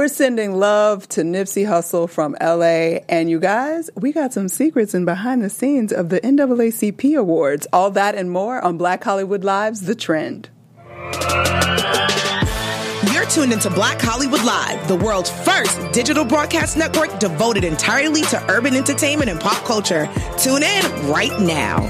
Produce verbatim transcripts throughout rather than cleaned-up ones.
We're sending love to Nipsey Hussle from L A. And you guys, we got some secrets and behind the scenes of the N double A C P Awards. All that and more on Black Hollywood Live's The Trend. You're tuned into Black Hollywood Live, the world's first digital broadcast network devoted entirely to urban entertainment and pop culture. Tune in right now.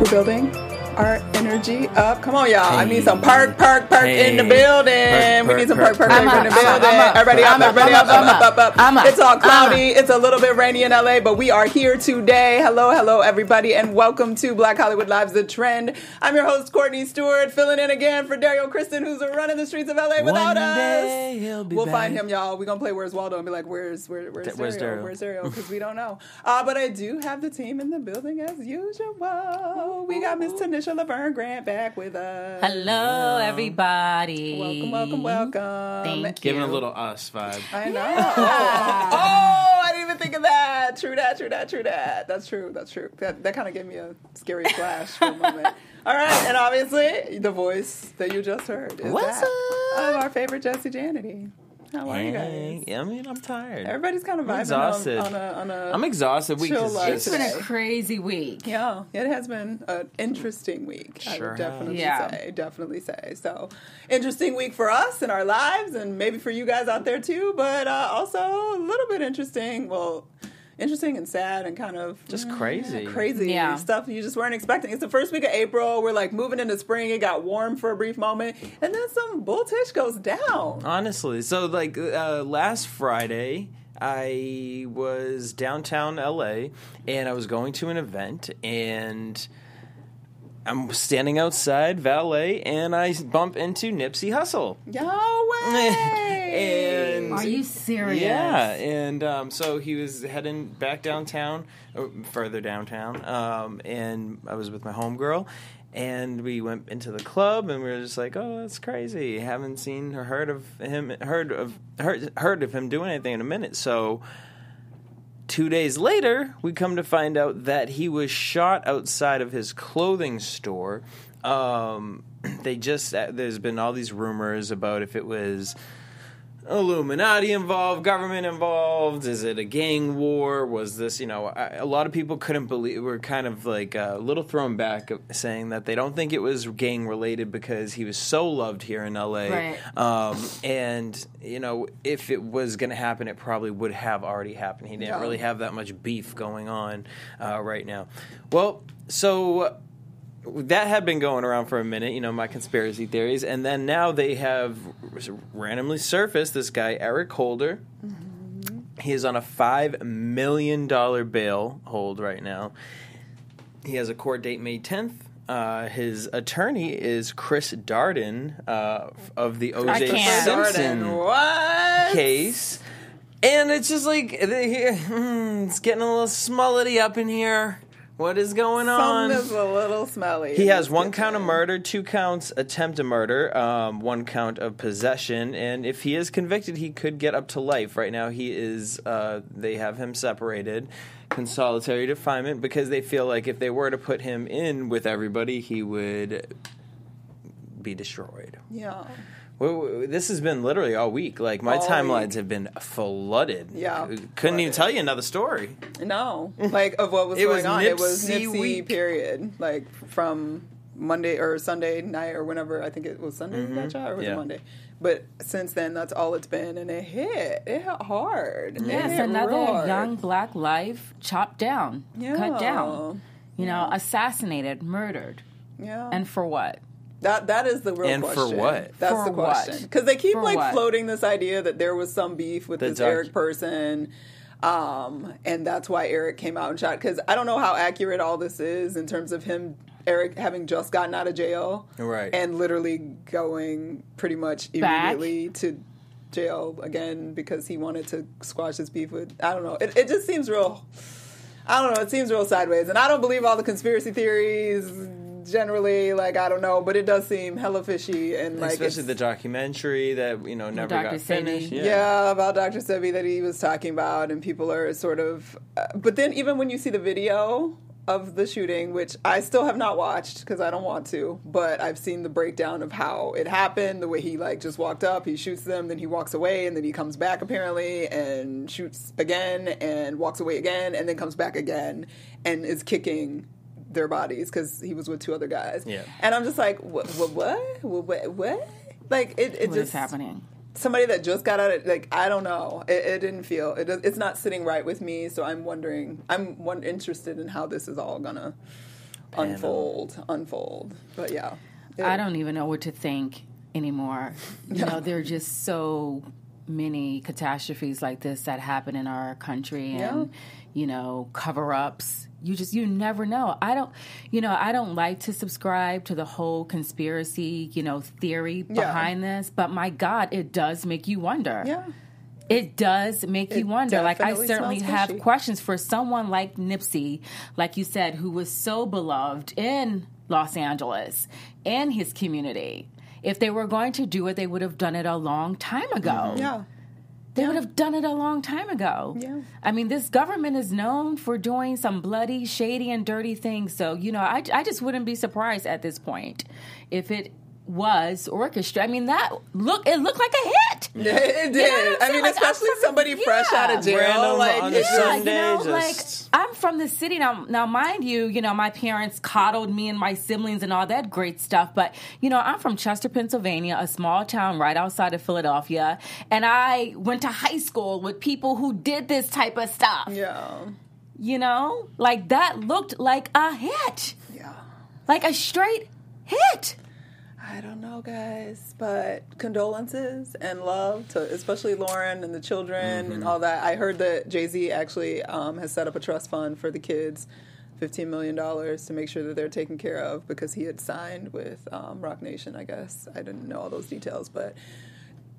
We're building our energy up. Come on, y'all. Hey. I need some perk, perk, perk hey. in the building. Perk, perk, we need some perk, perk, perk, perk, perk in the building. Everybody, I'm up, everybody, I'm up, up, up, up. It's all cloudy. It's a little bit rainy in L A, but we are here today. Hello, hello, everybody, and welcome to Black Hollywood Lives, The Trend. I'm your host, Courtney Stewart, filling in again for Daryl Kristen, who's running the streets of L A without us. We'll back. find him, y'all. We're going to play Where's Waldo and be like, where's where, where's Daryl? Where's Daryl? Because we don't know. Uh, but I do have the team in the building as usual. We got Miss Tanisha Laverne Grant back with us. Hello, everybody. Welcome, welcome, welcome. Thank you. Giving a little us vibe. I know. Yeah. Oh, oh, I didn't even think of that. True that, true that, true that. That's true, that's true. That, that kind of gave me a scary flash for a moment. All right, and obviously, the voice that you just heard is What's that up? of our favorite Jesse Janney. How are you guys? Yeah, I mean, I'm tired. Everybody's kind of vibing. I'm exhausted. On, on, a, on a I'm exhausted. Week it's been a crazy week. Yeah, it has been an interesting week. Sure I would definitely yeah. say, definitely say. So, interesting week for us and our lives, and maybe for you guys out there too. But uh, also a little bit interesting. Well. Interesting and sad and kind of just crazy, yeah, crazy yeah. stuff you just weren't expecting. It's the first week of April. We're like moving into spring. It got warm for a brief moment, and then some bulltish goes down. Honestly, so like uh, last Friday, I was downtown L A and I was going to an event, and I'm standing outside valet, and I bump into Nipsey Hussle. No way. And are you serious? Yeah, and um, so he was heading back downtown, or further downtown, um, and I was with my homegirl, and we went into the club, and we were just like, "Oh, that's crazy! Haven't seen or heard of him, heard of heard heard of him doing anything in a minute." So, two days later, we come to find out that he was shot outside of his clothing store. Um, they just there's been all these rumors about if it was Illuminati involved, government involved, is it a gang war, was this, you know, I, a lot of people couldn't believe, were kind of like a little thrown back saying that they don't think it was gang related because he was so loved here in L A. Right. Um, and, you know, if it was going to happen, it probably would have already happened. He didn't yeah. really have that much beef going on uh, right now. Well, so that had been going around for a minute, you know, my conspiracy theories. And then now they have randomly surfaced this guy, Eric Holder. Mm-hmm. He is on a five million dollars bail hold right now. He has a court date May tenth. Uh, his attorney is Chris Darden uh, of the O J Simpson what? case. And it's just like, it's getting a little smullety up in here. What is going on? Something is a little smelly. He has one count of murder, two counts attempted murder, um, one count of possession, and if he is convicted, he could get up to life. Right now, he is. Uh, they have him separated, in solitary confinement, because they feel like if they were to put him in with everybody, he would be destroyed. Yeah. Well, this has been literally all week. Like, my all timelines week. have been flooded. Yeah. Couldn't flooded. even tell you another story. No. Like, of what was going on. It was Nipsey week. period. Like, from Monday or Sunday night or whenever. I think it was Sunday mm-hmm. that shot or was yeah. it Monday? But since then, that's all it's been, and it hit. It hit hard. Yes, hit another hard. young black life chopped down, yeah. cut down, you yeah. know, assassinated, murdered. Yeah. And for what? That That is the real and question. And for what? That's for the question. Because they keep, for like, what? floating this idea that there was some beef with the this doc- Eric person, um, and that's why Eric came out and shot. Because I don't know how accurate all this is in terms of him, Eric, having just gotten out of jail. Right. And literally going pretty much immediately Back. to jail again because he wanted to squash his beef with, I don't know. It, it just seems real, I don't know, it seems real sideways. And I don't believe all the conspiracy theories. Generally, like, I don't know, but it does seem hella fishy, and like, especially the documentary that, you know, never got finished. Yeah. yeah, about Doctor Sebi that he was talking about, and people are sort of. Uh, but then, even when you see the video of the shooting, which I still have not watched because I don't want to, but I've seen the breakdown of how it happened, the way he like just walked up, he shoots them, then he walks away, and then he comes back apparently and shoots again and walks away again and then comes back again and is kicking their bodies because he was with two other guys. Yeah. And I'm just like, what? What? What? What? Like, it, it what just... is happening? Somebody that just got out of, like, I don't know. It, it didn't feel, it, it's not sitting right with me, so I'm wondering, I'm one, interested in how this is all gonna Panel. unfold, unfold. But, yeah. It, I don't even know what to think anymore. You know, there are just so many catastrophes like this that happen in our country and, yeah. you know, cover-ups. You just, you never know. I don't, you know, I don't like to subscribe to the whole conspiracy, you know, theory behind yeah. this, but my God, it does make you wonder. Yeah. It does make it you wonder. Like, I certainly have fishy. questions for someone like Nipsey, like you said, who was so beloved in Los Angeles, in his community. If they were going to do it, they would have done it a long time ago. Mm-hmm. Yeah. They would have done it a long time ago. Yeah. I mean, this government is known for doing some bloody, shady, and dirty things. So, you know, I, I just wouldn't be surprised at this point if it was orchestrated. I mean, that look it looked like a hit. Yeah, it did. You know I mean, like, especially from, somebody yeah. fresh out of jail. Random, like, on yeah, Sunday, you know, just... like, I'm from the city. Now, now, mind you, you know, my parents coddled me and my siblings and all that great stuff. But, you know, I'm from Chester, Pennsylvania, a small town right outside of Philadelphia. And I went to high school with people who did this type of stuff. Yeah. You know? Like, that looked like a hit. Yeah. Like a straight hit. I don't know, guys, but condolences and love to especially Lauren and the children mm-hmm. and all that. I heard that Jay-Z actually um, has set up a trust fund for the kids, fifteen million dollars, to make sure that they're taken care of because he had signed with um, Roc Nation, I guess. I didn't know all those details, but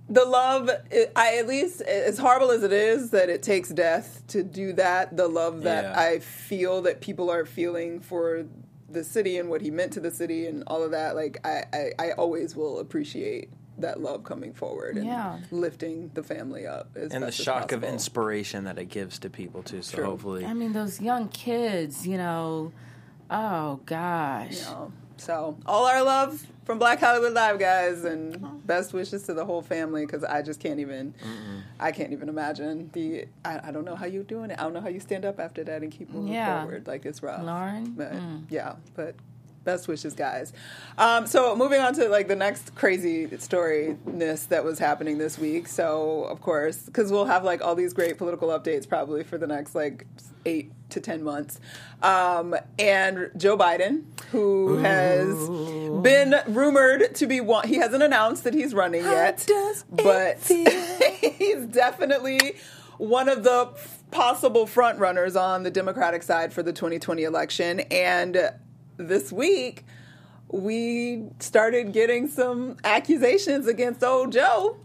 the love, it, I at least, as horrible as it is that it takes death to do that, the love that yeah. I feel that people are feeling for the city and what he meant to the city and all of that, like, I, I, I always will appreciate that love coming forward and yeah. lifting the family up. As and the shock of inspiration that it gives to people, too, so True. hopefully. I mean, those young kids, you know, oh, gosh. You know, so, all our love from Black Hollywood Live, guys, and best wishes to the whole family, because I just can't even, Mm-mm. I can't even imagine the, I, I don't know how you're doing it. I don't know how you stand up after that and keep moving yeah. forward. Like, it's rough. Lauren? But, mm. Yeah, but best wishes, guys. Um, so, moving on to, like, the next crazy story-ness that was happening this week. So, of course, because we'll have, like, all these great political updates probably for the next, like, eight to ten months. Um, and Joe Biden, who Ooh. has been rumored to be one, he hasn't announced that he's running How yet, does but it he's definitely one of the possible front runners on the Democratic side for the twenty twenty election. And this week, we started getting some accusations against old Joe.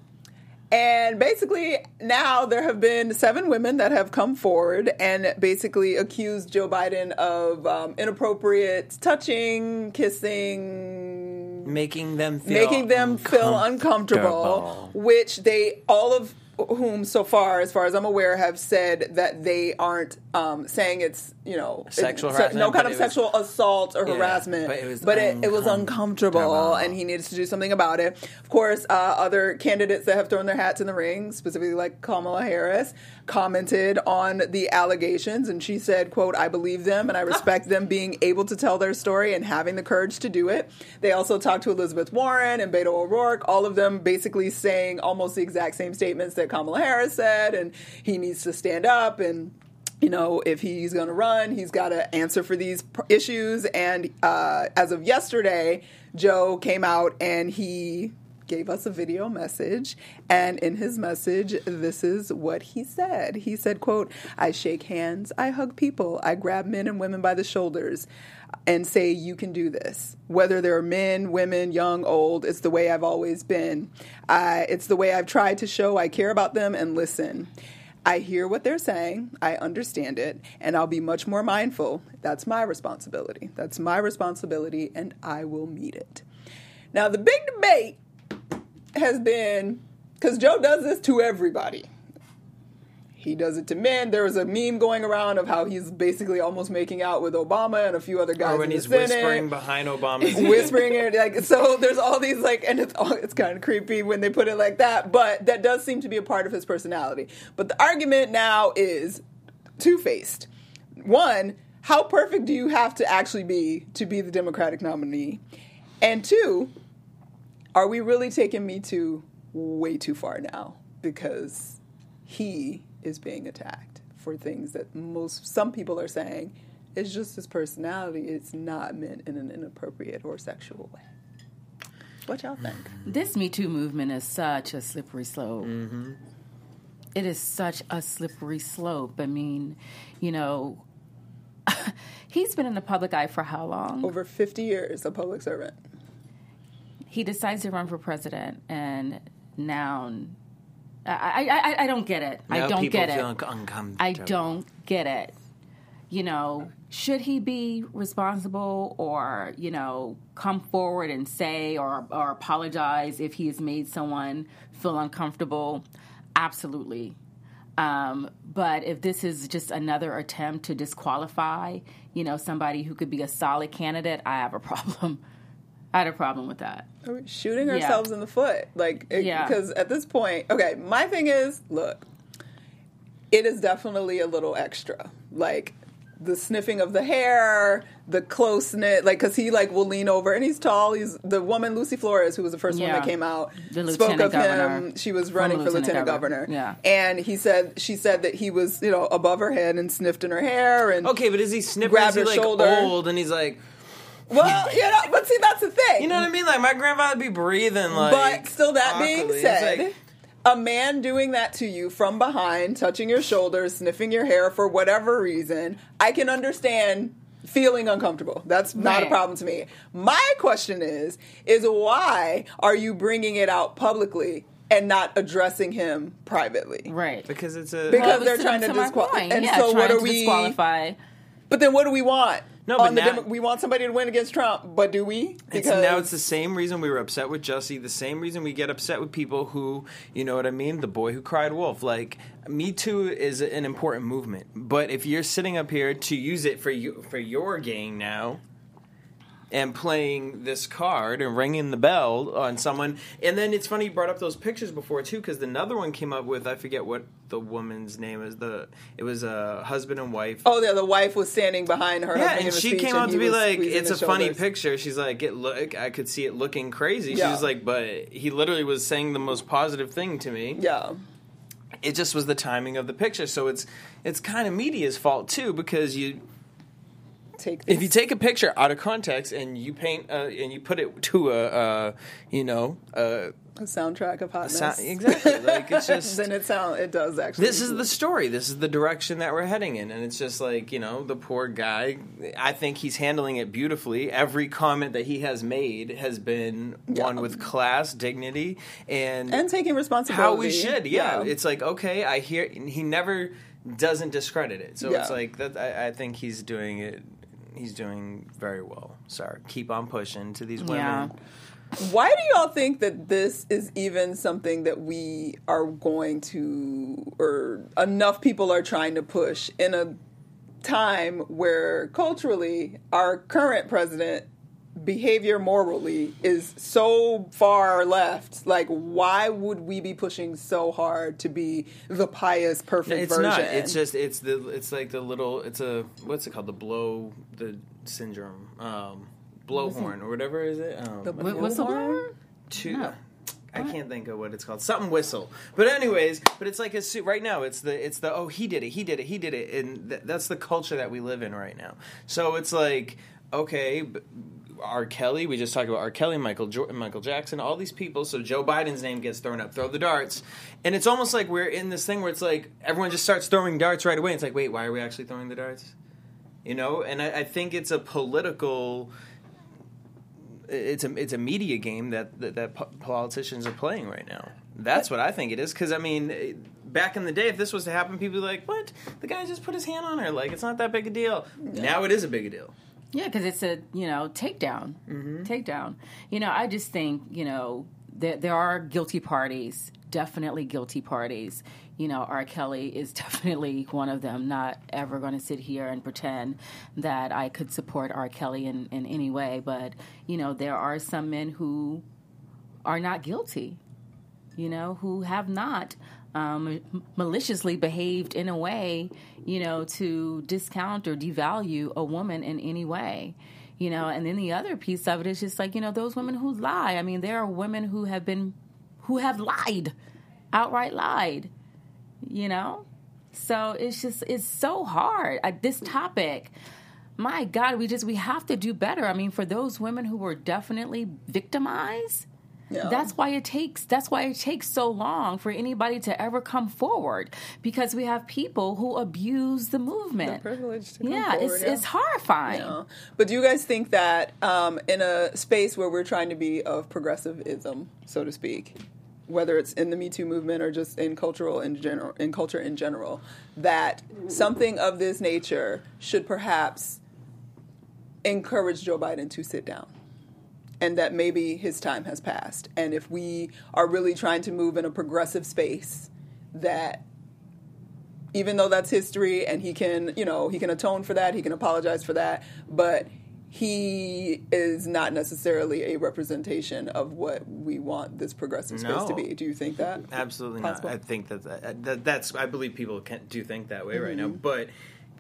And basically, now there have been seven women that have come forward and basically accused Joe Biden of um, inappropriate touching, kissing, making them feel making them feel uncomfortable, which they all of whom so far, as far as I'm aware, have said that they aren't um, saying it's, you know, sexual it, harassment, no kind of sexual was, assault or yeah, harassment, but it was, but uncom- it, it was uncomfortable and he needs to do something about it. Of course, uh, other candidates that have thrown their hats in the ring, specifically like Kamala Harris, commented on the allegations and she said, quote, "I believe them and I respect them being able to tell their story and having the courage to do it." They also talked to Elizabeth Warren and Beto O'Rourke, all of them basically saying almost the exact same statements that Kamala Harris said, and he needs to stand up, and, you know, if he's going to run, he's got to answer for these pr- issues. And uh, as of yesterday, Joe came out and he gave us a video message, and in his message, this is what he said. He said, quote, "I shake hands, I hug people, I grab men and women by the shoulders and say, you can do this. Whether they're men, women, young, old, it's the way I've always been. I, it's the way I've tried to show I care about them and listen. I hear what they're saying, I understand it, and I'll be much more mindful. That's my responsibility. That's my responsibility, and I will meet it." Now, the big debate has been, because Joe does this to everybody. He does it to men. There was a meme going around of how he's basically almost making out with Obama and a few other guys. Or when he's whispering behind Obama's whispering it, like, so there's all these, like, and it's all, it's kind of creepy when they put it like that, but that does seem to be a part of his personality. But the argument now is two-faced. One, how perfect do you have to actually be to be the Democratic nominee? And two, are we really taking Me Too way too far now? Because he is being attacked for things that most some people are saying is just his personality. It's not meant in an inappropriate or sexual way. What y'all think? This Me Too movement is such a slippery slope. Mm-hmm. It is such a slippery slope. I mean, you know, he's been in the public eye for how long? Over fifty years, a public servant. He decides to run for president, and now... I, I I don't get it. Now I don't get it. Uncomfortable. I don't get it. You know, should he be responsible or, you know, come forward and say or or apologize if he has made someone feel uncomfortable? Absolutely. Um, but if this is just another attempt to disqualify, you know, somebody who could be a solid candidate, I have a problem. I had a problem with that. Are we shooting ourselves yeah. in the foot? Like, it, yeah. Because at this point, okay, my thing is, look, it is definitely a little extra. Like, the sniffing of the hair, the close knit, like, because he, like, will lean over, and he's tall. He's the woman, Lucy Flores, who was the first yeah. one that came out, the spoke of governor. him. She was running From for lieutenant governor. governor. Yeah. And he said, she said that he was, you know, above her head and sniffed in her hair. And okay, but is he sniffing? Grabbed is he, her like, shoulder. old, and he's like... Well, you know, but see, that's the thing. You know what I mean? Like, my grandfather be breathing, like... But still, that awkwardly. being said, like, a man doing that to you from behind, touching your shoulders, sniffing your hair for whatever reason, I can understand feeling uncomfortable. That's not right. a problem to me. My question is, is why are you bringing it out publicly and not addressing him privately? Right. Because it's a... Because well, they're trying to, to disqualify. And yeah, so what are we... disqualify. But then what do we want? No, but now, Demo- we want somebody to win against Trump, but do we? Because it's, now it's the same reason we were upset with Jussie, the same reason we get upset with people who, you know what I mean, the boy who cried wolf. Like, Me Too is an important movement, but if you're sitting up here to use it for you for your gain now, and playing this card and ringing the bell on someone, and then it's funny you brought up those pictures before too, because another one came up with, I forget what the woman's name is. The it was a husband and wife. Oh yeah, the wife was standing behind her. Yeah, and she came out to be like, "It's a funny picture." She's like, "It look, I could see it looking crazy." Yeah. She was like, "But he literally was saying the most positive thing to me." Yeah. It just was the timing of the picture, so it's it's kind of media's fault too, because you. Take this. If you take a picture out of context and you paint uh, and you put it to a, uh, you know, a, a soundtrack of hotness, sound, exactly. Like it's just then it sound it does actually. This is the story. This is the direction that we're heading in, and it's just like, you know, the poor guy. I think he's handling it beautifully. Every comment that he has made has been yeah. one with class, dignity, and and taking responsibility. How we should, yeah. yeah. It's like, okay, I hear he never doesn't discredit it. So yeah. it's like that. I, I think he's doing it. He's doing very well. Sorry. Keep on pushing to these women. Yeah. Why do y'all think that this is even something that we are going to, or enough people are trying to push in a time where culturally our current president behavior morally is so far left? Like, why would we be pushing so hard to be the pious, perfect it's version? It's not. It's just, it's the, it's like the little, it's a, what's it called? The blow, the syndrome, um, blowhorn or whatever is it? Um, the wh- whistle horn? Two. No. I can't think of what it's called. Something whistle. But anyways, but it's like a suit. Right now, it's the, it's the, oh, he did it, he did it, he did it. And th- that's the culture that we live in right now. So it's like, okay, but, R. Kelly, we just talked about R. Kelly, Michael Jordan, Michael Jackson, all these people. So Joe Biden's name gets thrown up. Throw the darts. And it's almost like we're in this thing where it's like everyone just starts throwing darts right away. It's like, wait, why are we actually throwing the darts? You know? And I, I think it's a political... It's a, it's a media game that, that, that politicians are playing right now. That's what I think it is. Because, I mean... Back in the day, if this was to happen, people would be like, what? The guy just put his hand on her. Like, it's not that big a deal. Yeah. Now it is a big a deal. Yeah, because it's a, you know, takedown. Mm-hmm. Takedown. You know, I just think, you know, there, there are guilty parties definitely guilty parties. You know, R. Kelly is definitely one of them. Not ever going to sit here and pretend that I could support R. Kelly in, in any way. But, you know, there are some men who are not guilty, you know, who have not um, maliciously behaved in a way, you know, to discount or devalue a woman in any way. You know, and then the other piece of it is just like, you know, those women who lie. I mean, there are women who have been, who have lied, outright lied, you know? So it's just, it's so hard. I, this topic, my God, we just, we have to do better. I mean, for those women who were definitely victimized, yeah. That's why it takes, that's why it takes so long for anybody to ever come forward, because we have people who abuse the movement. The privilege to come yeah, forward. It's, yeah, it's horrifying. Yeah. But do you guys think that um, in a space where we're trying to be of progressivism, so to speak, whether it's in the Me Too movement or just in cultural in general, in culture in general, that something of this nature should perhaps encourage Joe Biden to sit down? And that maybe his time has passed. And if we are really trying to move in a progressive space, that even though that's history and he can, you know, he can atone for that, he can apologize for that, but he is not necessarily a representation of what we want this progressive space no. to be. Do you think that? Absolutely possible? Not. I think that, that, that that's, I believe people can, do think that way mm-hmm. right now. But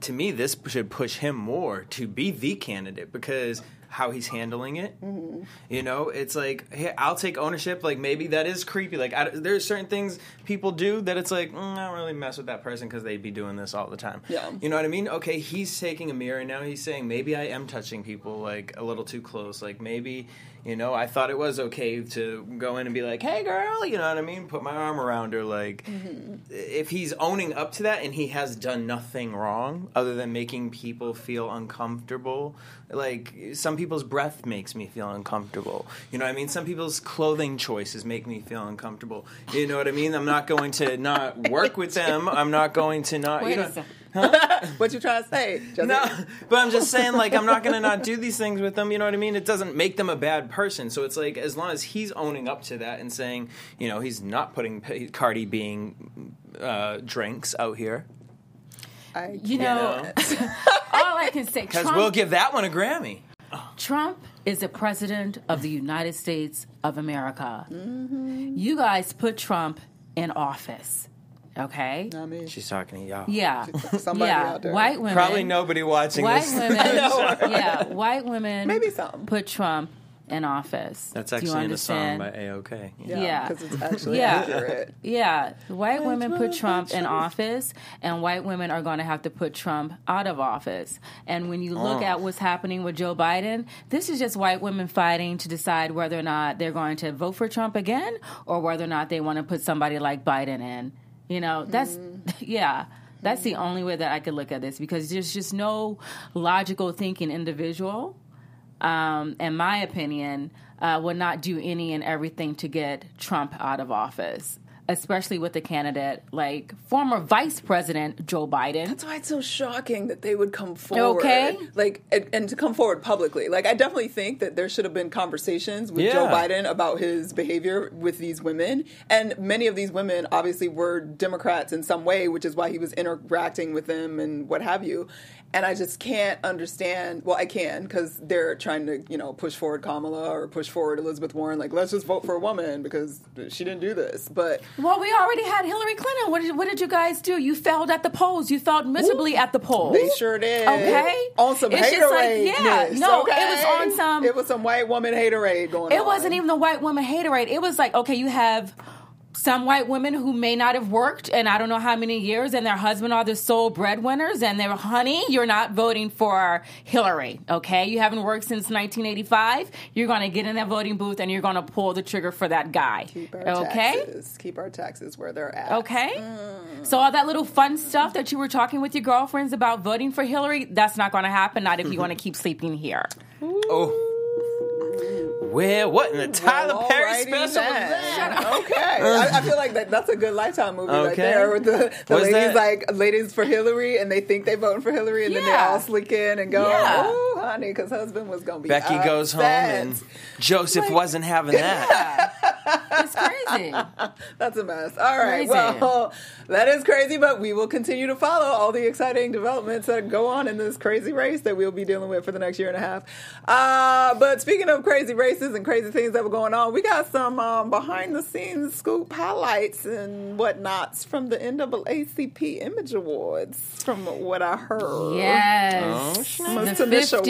to me, this should push him more to be the candidate, because how he's handling it, mm-hmm. you know, it's like, hey, I'll take ownership. Like, maybe that is creepy. Like, I, there's certain things people do that it's like, mm, I don't really mess with that person because they'd be doing this all the time. Yeah. You know what I mean? Okay, he's taking a mirror and now he's saying, maybe I am touching people, like, a little too close. Like, maybe, you know, I thought it was okay to go in and be like, hey, girl, you know what I mean? Put my arm around her. Like, mm-hmm. if he's owning up to that and he has done nothing wrong other than making people feel uncomfortable, like, some people... People's breath makes me feel uncomfortable. You know what I mean? Some people's clothing choices make me feel uncomfortable. You know what I mean? I'm not going to not work with them. I'm not going to not... Wait you know, a second. Huh? What you trying to say? Jose? No, but I'm just saying, like, I'm not going to not do these things with them. You know what I mean? It doesn't make them a bad person. So it's like, as long as he's owning up to that and saying, you know, he's not putting Cardi being uh, drinks out here. I you know, all I can say... Because Trump- we'll give that one a Grammy. Trump is the president of the United States of America. Mm-hmm. You guys put Trump in office, okay? I mean, she's talking to y'all. Yeah, somebody yeah. out there. White women, probably nobody watching white this. Women, yeah, white women. Maybe some put Trump in office. That's actually in a song by A O K. Yeah, because yeah. it's actually yeah. accurate. Yeah, white I women put Trump in office, and white women are going to have to put Trump out of office. And when you look oh. at what's happening with Joe Biden, this is just white women fighting to decide whether or not they're going to vote for Trump again, or whether or not they want to put somebody like Biden in. You know, that's mm. yeah. That's mm. the only way that I could look at this, because there's just no logical thinking individual. Um, in my opinion, uh, would not do any and everything to get Trump out of office, especially with a candidate like former Vice President Joe Biden. That's why it's so shocking that they would come forward. Okay. Like, and, and to come forward publicly. Like, I definitely think that there should have been conversations with yeah. Joe Biden about his behavior with these women. And many of these women obviously were Democrats in some way, which is why he was interacting with them and what have you. And I just can't understand. Well, I can, because they're trying to, you know, push forward Kamala or push forward Elizabeth Warren. Like, let's just vote for a woman because she didn't do this. But well, we already had Hillary Clinton. What did what did you guys do? You failed at the polls. You failed miserably Ooh, at the polls. They sure did. Okay, on some it's haterade. Like, yeah, no, okay? It was on some. It was some white woman haterade going it on. It wasn't even the white woman haterade. It was like, okay, you have some white women who may not have worked in I don't know how many years, and their husband are the sole breadwinners, and they're, honey, you're not voting for Hillary, okay? You haven't worked since nineteen eighty-five. You're going to get in that voting booth, and you're going to pull the trigger for that guy, Keep our okay? taxes. Keep our taxes where they're at. Okay? Mm. So all that little fun stuff that you were talking with your girlfriends about voting for Hillary, that's not going to happen, not if you want to keep sleeping here. Ooh. Oh. where, what in the Tyler well, Perry special that. was that? Okay. I, I feel like that, that's a good Lifetime movie okay. right there. With the, the ladies that? like, ladies for Hillary, and they think they're voting for Hillary, and yeah. then they all slick in and go, yeah. ooh, honey, because husband was going to be Becky upset. Goes home, and Joseph like, wasn't having that. It's crazy. That's a mess. All right. Crazy. Well, that is crazy, but we will continue to follow all the exciting developments that go on in this crazy race that we'll be dealing with for the next year and a half. Uh, but speaking of crazy races and crazy things that were going on, we got some um, behind-the-scenes scoop highlights and whatnots from the N double A C P Image Awards, from what I heard. Yes. Oh, the Tanisha fiftieth.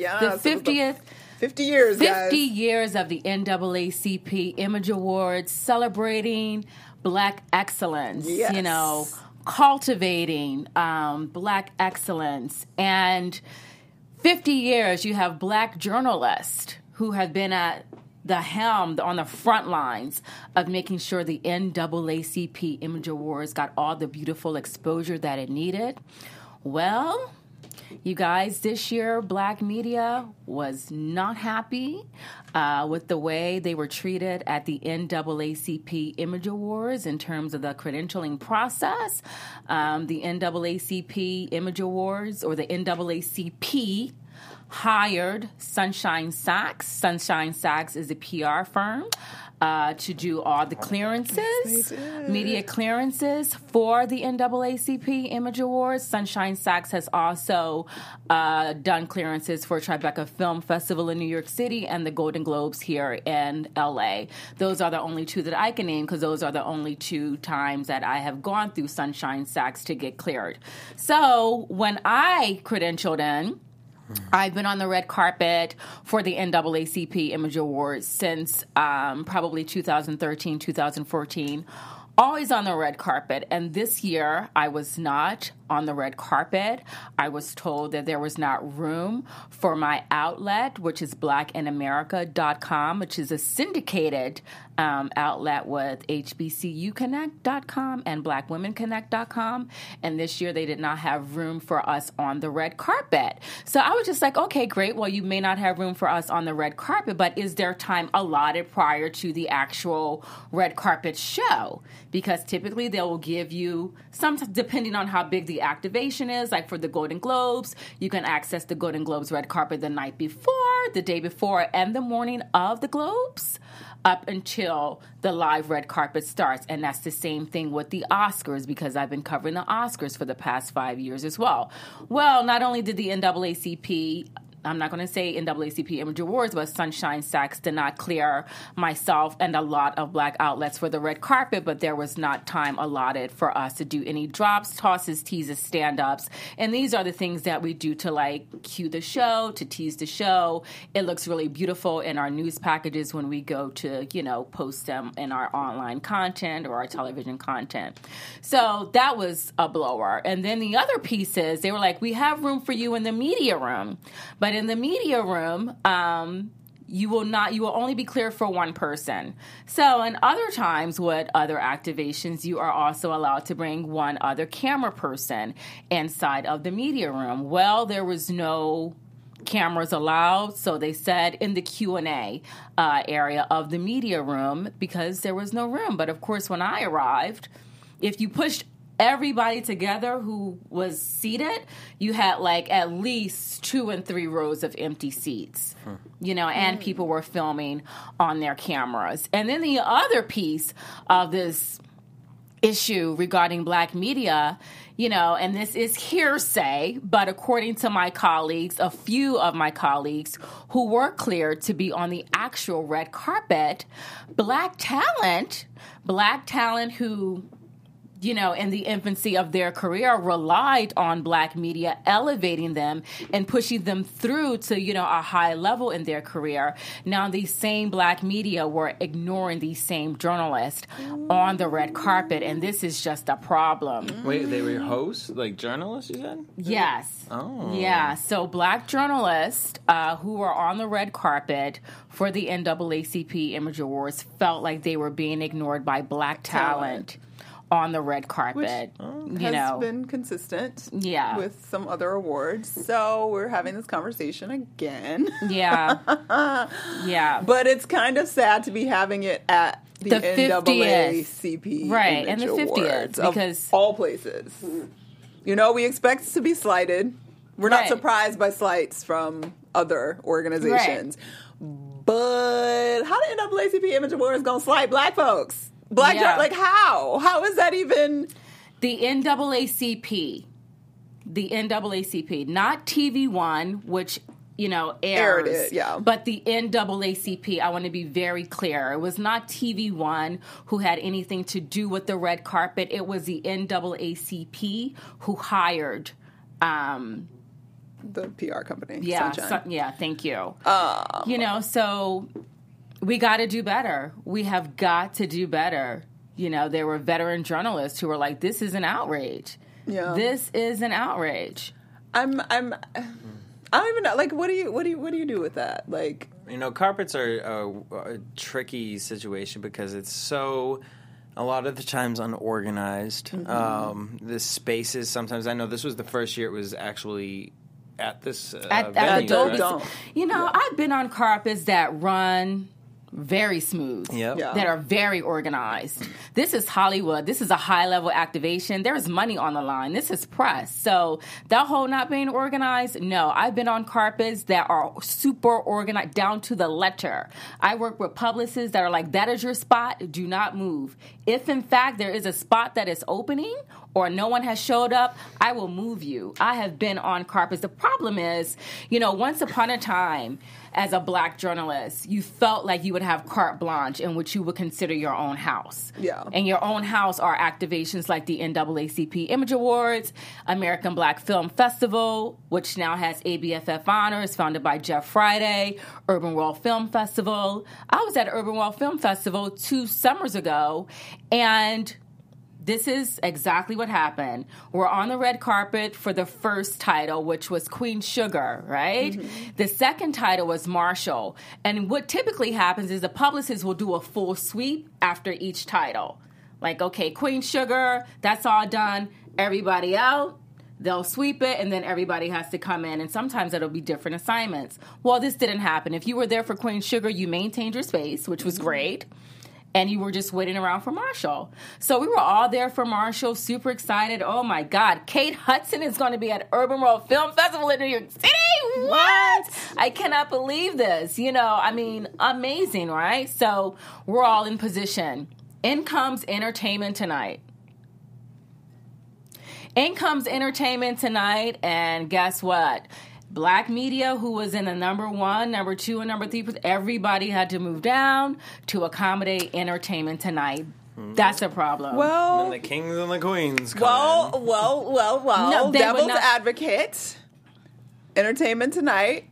Yes, the fiftieth. fifty years, guys. fifty years of the N double A C P Image Awards, celebrating Black excellence, yes. you know, cultivating um, Black excellence. And fifty years, you have Black journalists who have been at the helm, on the front lines of making sure the N double A C P Image Awards got all the beautiful exposure that it needed. Well, you guys, this year, Black media was not happy uh, with the way they were treated at the N double A C P Image Awards in terms of the credentialing process. Um, the N double A C P Image Awards, or the N double A C P, hired Sunshine Sachs. Sunshine Sachs is a P R firm uh, to do all the clearances, media clearances for the N double A C P Image Awards. Sunshine Sachs has also uh, done clearances for Tribeca Film Festival in New York City and the Golden Globes here in L A. Those are the only two that I can name because those are the only two times that I have gone through Sunshine Sachs to get cleared. So when I credentialed in, I've been on the red carpet for the N double A C P Image Awards since um, probably two thousand thirteen, two thousand fourteen. Always on the red carpet. And this year, I was not on the red carpet. I was told that there was not room for my outlet, which is black in america dot com, which is a syndicated um, outlet with H B C U connect dot com and black women connect dot com. And this year, they did not have room for us on the red carpet. So I was just like, okay, great. Well, you may not have room for us on the red carpet, but is there time allotted prior to the actual red carpet show? Because typically, they will give you, some, depending on how big the activation is, like for the Golden Globes, you can access the Golden Globes red carpet the night before, the day before, and the morning of the Globes up until the live red carpet starts. And that's the same thing with the Oscars, because I've been covering the Oscars for the past five years as well. Well, not only did the N double A C P, I'm not going to say N double A C P Image Awards, but Sunshine Sachs did not clear myself and a lot of Black outlets for the red carpet, but there was not time allotted for us to do any drops, tosses, teases, stand-ups. And these are the things that we do to, like, cue the show, to tease the show. It looks really beautiful in our news packages when we go to, you know, post them in our online content or our television content. So that was a blower. And then the other pieces, they were like, we have room for you in the media room, but in the media room, um, you will not. You will only be cleared for one person. So, in other times with other activations, you are also allowed to bring one other camera person inside of the media room. Well, there was no cameras allowed, so they said in the Q and A uh, area of the media room, because there was no room. But of course, when I arrived, if you pushed everybody together who was seated, you had like at least two and three rows of empty seats, hmm. you know, and mm. people were filming on their cameras. And then the other piece of this issue regarding Black media, you know, and this is hearsay, but according to my colleagues, a few of my colleagues who were cleared to be on the actual red carpet, Black talent, Black talent who, you know, in the infancy of their career, relied on Black media elevating them and pushing them through to, you know, a high level in their career. Now, these same Black media were ignoring these same journalists on the red carpet, and this is just a problem. Wait, they were hosts? Like journalists, you said? Yes. Oh. Yeah, so Black journalists uh, who were on the red carpet for the N double A C P Image Awards felt like they were being ignored by Black talent. talent. on the red carpet. Which, uh, you has know. been consistent yeah. with some other awards. So we're having this conversation again. Yeah. yeah. But it's kind of sad to be having it at the, the N double A C P. Right, and the fiftieth. Because of all places. You know, we expect to be slighted. We're not right. surprised by slights from other organizations. Right. But how the N double A C P Image Awards going to slight black folks? Black, yeah. like how? How is that even? The N double A C P. The N double A C P. Not T V One, which, you know, airs. Aired it, yeah. But the N double A C P, I want to be very clear. It was not T V One who had anything to do with the red carpet. It was the N double A C P who hired um the P R company. Yeah, Sunshine. So, yeah, thank you. Um, you know, so we got to do better. We have got to do better. You know, there were veteran journalists who were like, this is an outrage. Yeah. This is an outrage. I'm, I'm, I don't even know. Like, what do you, what do you, what do you do with that? Like, you know, carpets are a, a tricky situation because it's so, a lot of the times, unorganized. Mm-hmm. Um, the spaces sometimes, I know this was the first year it was actually at this uh, at, venue, at the right? dome. You know, yeah. I've been on carpets that run very smooth, yep. yeah. that are very organized. This is Hollywood. This is a high-level activation. There is money on the line. This is press. So that whole not being organized, no. I've been on carpets that are super organized, down to the letter. I work with publicists that are like, that is your spot. Do not move. If, in fact, there is a spot that is opening or no one has showed up, I will move you. I have been on carpets. The problem is, you know, once upon a time, as a black journalist, you felt like you would have carte blanche in which you would consider your own house. Yeah. And your own house are activations like the N double A C P Image Awards, American Black Film Festival, which now has A B F F Honors, founded by Jeff Friday, Urban World Film Festival. I was at Urban World Film Festival two summers ago, and this is exactly what happened. We're on the red carpet for the first title, which was Queen Sugar, right? Mm-hmm. The second title was Marshall. And what typically happens is the publicist will do a full sweep after each title. Like, okay, Queen Sugar, that's all done. Everybody out. They'll sweep it, and then everybody has to come in. And sometimes it'll be different assignments. Well, this didn't happen. If you were there for Queen Sugar, you maintained your space, which was great. And you were just waiting around for Marshall. So we were all there for Marshall, super excited. Oh, my God. Kate Hudson is going to be at Urban World Film Festival in New York City. What? what? I cannot believe this. You know, I mean, amazing, right? So we're all in position. In comes Entertainment Tonight. In comes Entertainment Tonight, and guess what? Black media, who was in the number one, number two, and number three, everybody had to move down to accommodate Entertainment Tonight. Mm-hmm. That's a problem. Well, and then the kings and the queens come well, in. well, well, well, no, devil's not- advocate. Entertainment Tonight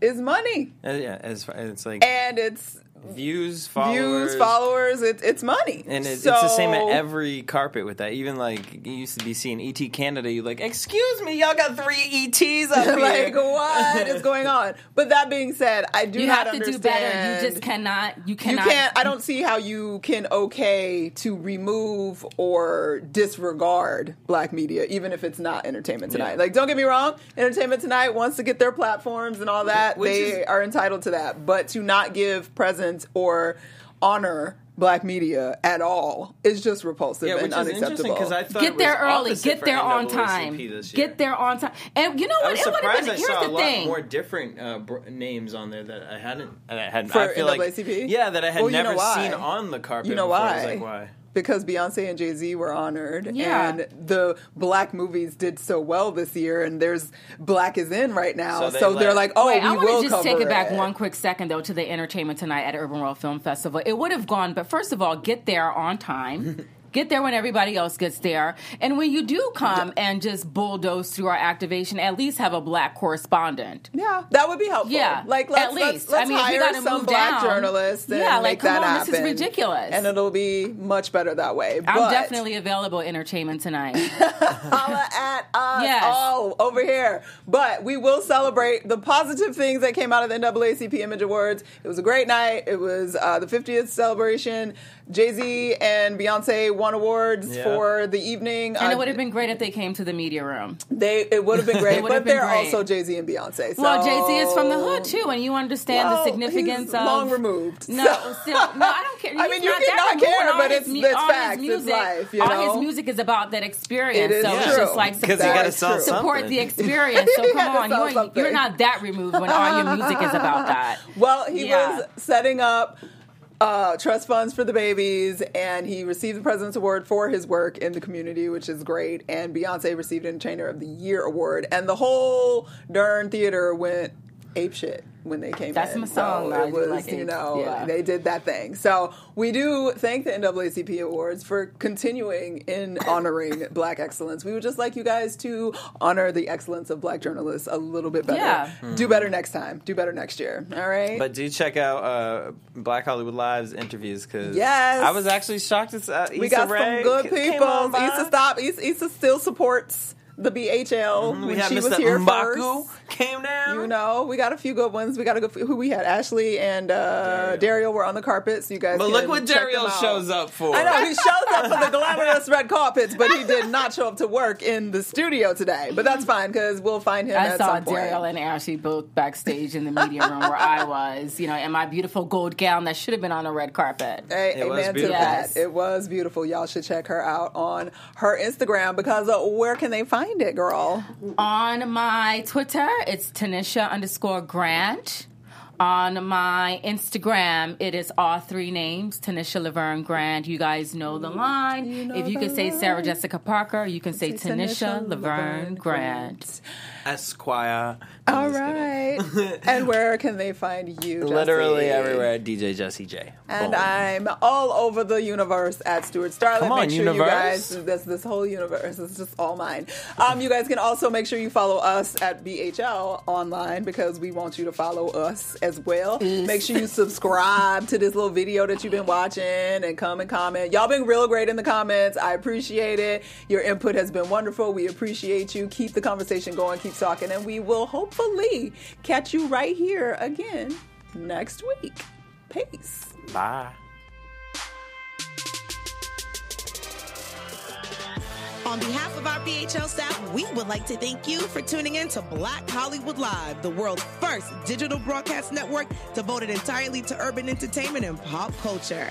is money. Uh, yeah, as far, it's like, and it's views, followers, views, followers. It, it's money, and it, so, it's the same at every carpet with that. Even like you used to be seeing E T Canada. You like, excuse me, y'all got three E Ts up here. Like, what is going on? But that being said, I do you not have to understand. Do better. You just cannot. You cannot. You can't. I don't see how you can okay to remove or disregard black media, even if it's not Entertainment Tonight. Yeah. Like, don't get me wrong, Entertainment Tonight wants to get their platforms and all that. Which they is, are entitled to that, but to not give presence or honor black media at all is just repulsive yeah, which and is unacceptable. Because I thought get there early, get there on time, get there on time. And you know what? I was it surprised been, I saw a lot thing. more different uh, br- names on there that I hadn't. That I hadn't. For I feel N double A C P? Like, yeah, that I had well, never seen on the carpet. You know before. Why? I was like, why? Because Beyoncé and Jay-Z were honored, yeah. and the black movies did so well this year, and there's Black is in right now, so, they so like, they're like, oh, wait, we will cover it. I want to just take it, it back one quick second, though, to the Entertainment Tonight at Urban World Film Festival. It would have gone, but first of all, get there on time. Get there when everybody else gets there. And when you do come and just bulldoze through our activation, at least have a black correspondent. Yeah, that would be helpful. Yeah, like let's, at least. Let's, let's I mean, hire if you some move black down, journalists and yeah, like, make that on, happen. This is ridiculous. And it'll be much better that way. But I'm definitely available Entertainment Tonight. Holla at us yes. all over here. But we will celebrate the positive things that came out of the N double A C P Image Awards. It was a great night. It was uh, the fiftieth celebration. Jay-Z and Beyonce won won awards yeah. for the evening. And uh, it would have been great if they came to the media room. They It would have been great, but they're great. Also Jay-Z and Beyonce. So. Well, Jay-Z is from the hood, too, and you understand well, the significance he's of... long removed. No, so. still, no, I don't care. He's I mean, you cannot care, but it's, his, it's facts. Music, it's life, you know? All his music is about that experience, it is so true. It's just like support, gotta support something. The experience. So come on, you are, you're not that removed when all your music is about that. Well, he yeah. was setting up... Uh, trust funds for the babies, and he received the President's Award for his work in the community, which is great. And Beyonce received an Entertainer of the Year award, and the whole darn theater went apeshit when they came That's in. That's my song. So it was, like you know, yeah. they did that thing. So we do thank the N double A C P Awards for continuing in honoring Black excellence. We would just like you guys to honor the excellence of Black journalists a little bit better. Yeah. Mm. Do better next time. Do better next year. All right? But do check out uh, Black Hollywood Live's interviews, because yes. I was actually shocked at uh, Issa We got Rae. Some good people. On, Issa, stop. Issa, Issa still supports... the B H L mm-hmm. when she Mister was here Mbaku first. Came down. You know, we got a few good ones. We got a good who we had. Ashley and uh, Daryl were on the carpet, so you guys. But look what Daryl shows up for. I know he shows up for the glamorous red carpets, but he did not show up to work in the studio today. But that's fine because we'll find him. I at saw Daryl and Ashley both backstage in the media room where I was, you know, in my beautiful gold gown that should have been on a red carpet. A- it amen to yes. that. It was beautiful. Y'all should check her out on her Instagram because uh, where can they find? Find it, girl. On my Twitter, it's Tanisha underscore Grant. On my Instagram, it is all three names, Tanisha Laverne Grant. You guys know the line. You know if you can say line. Sarah Jessica Parker, you can say Tanisha, Tanisha Laverne, Laverne Grant. Esquire. I'm all right. And where can they find you, Jesse? Literally everywhere at D J Jesse J. And boom. I'm all over the universe at Stuart Starlet. Come on, make sure universe. You guys, this, this whole universe is just all mine. Um, you guys can also make sure you follow us at B H L online because we want you to follow us as well. Make sure you subscribe to this little video that you've been watching and come and comment. Y'all been real great in the comments. I appreciate it. Your input has been wonderful. We appreciate you. Keep the conversation going. Keep talking. And we will hopefully catch you right here again next week. Peace. Bye. On behalf of our B H L staff, we would like to thank you for tuning in to Black Hollywood Live, the world's first digital broadcast network devoted entirely to urban entertainment and pop culture.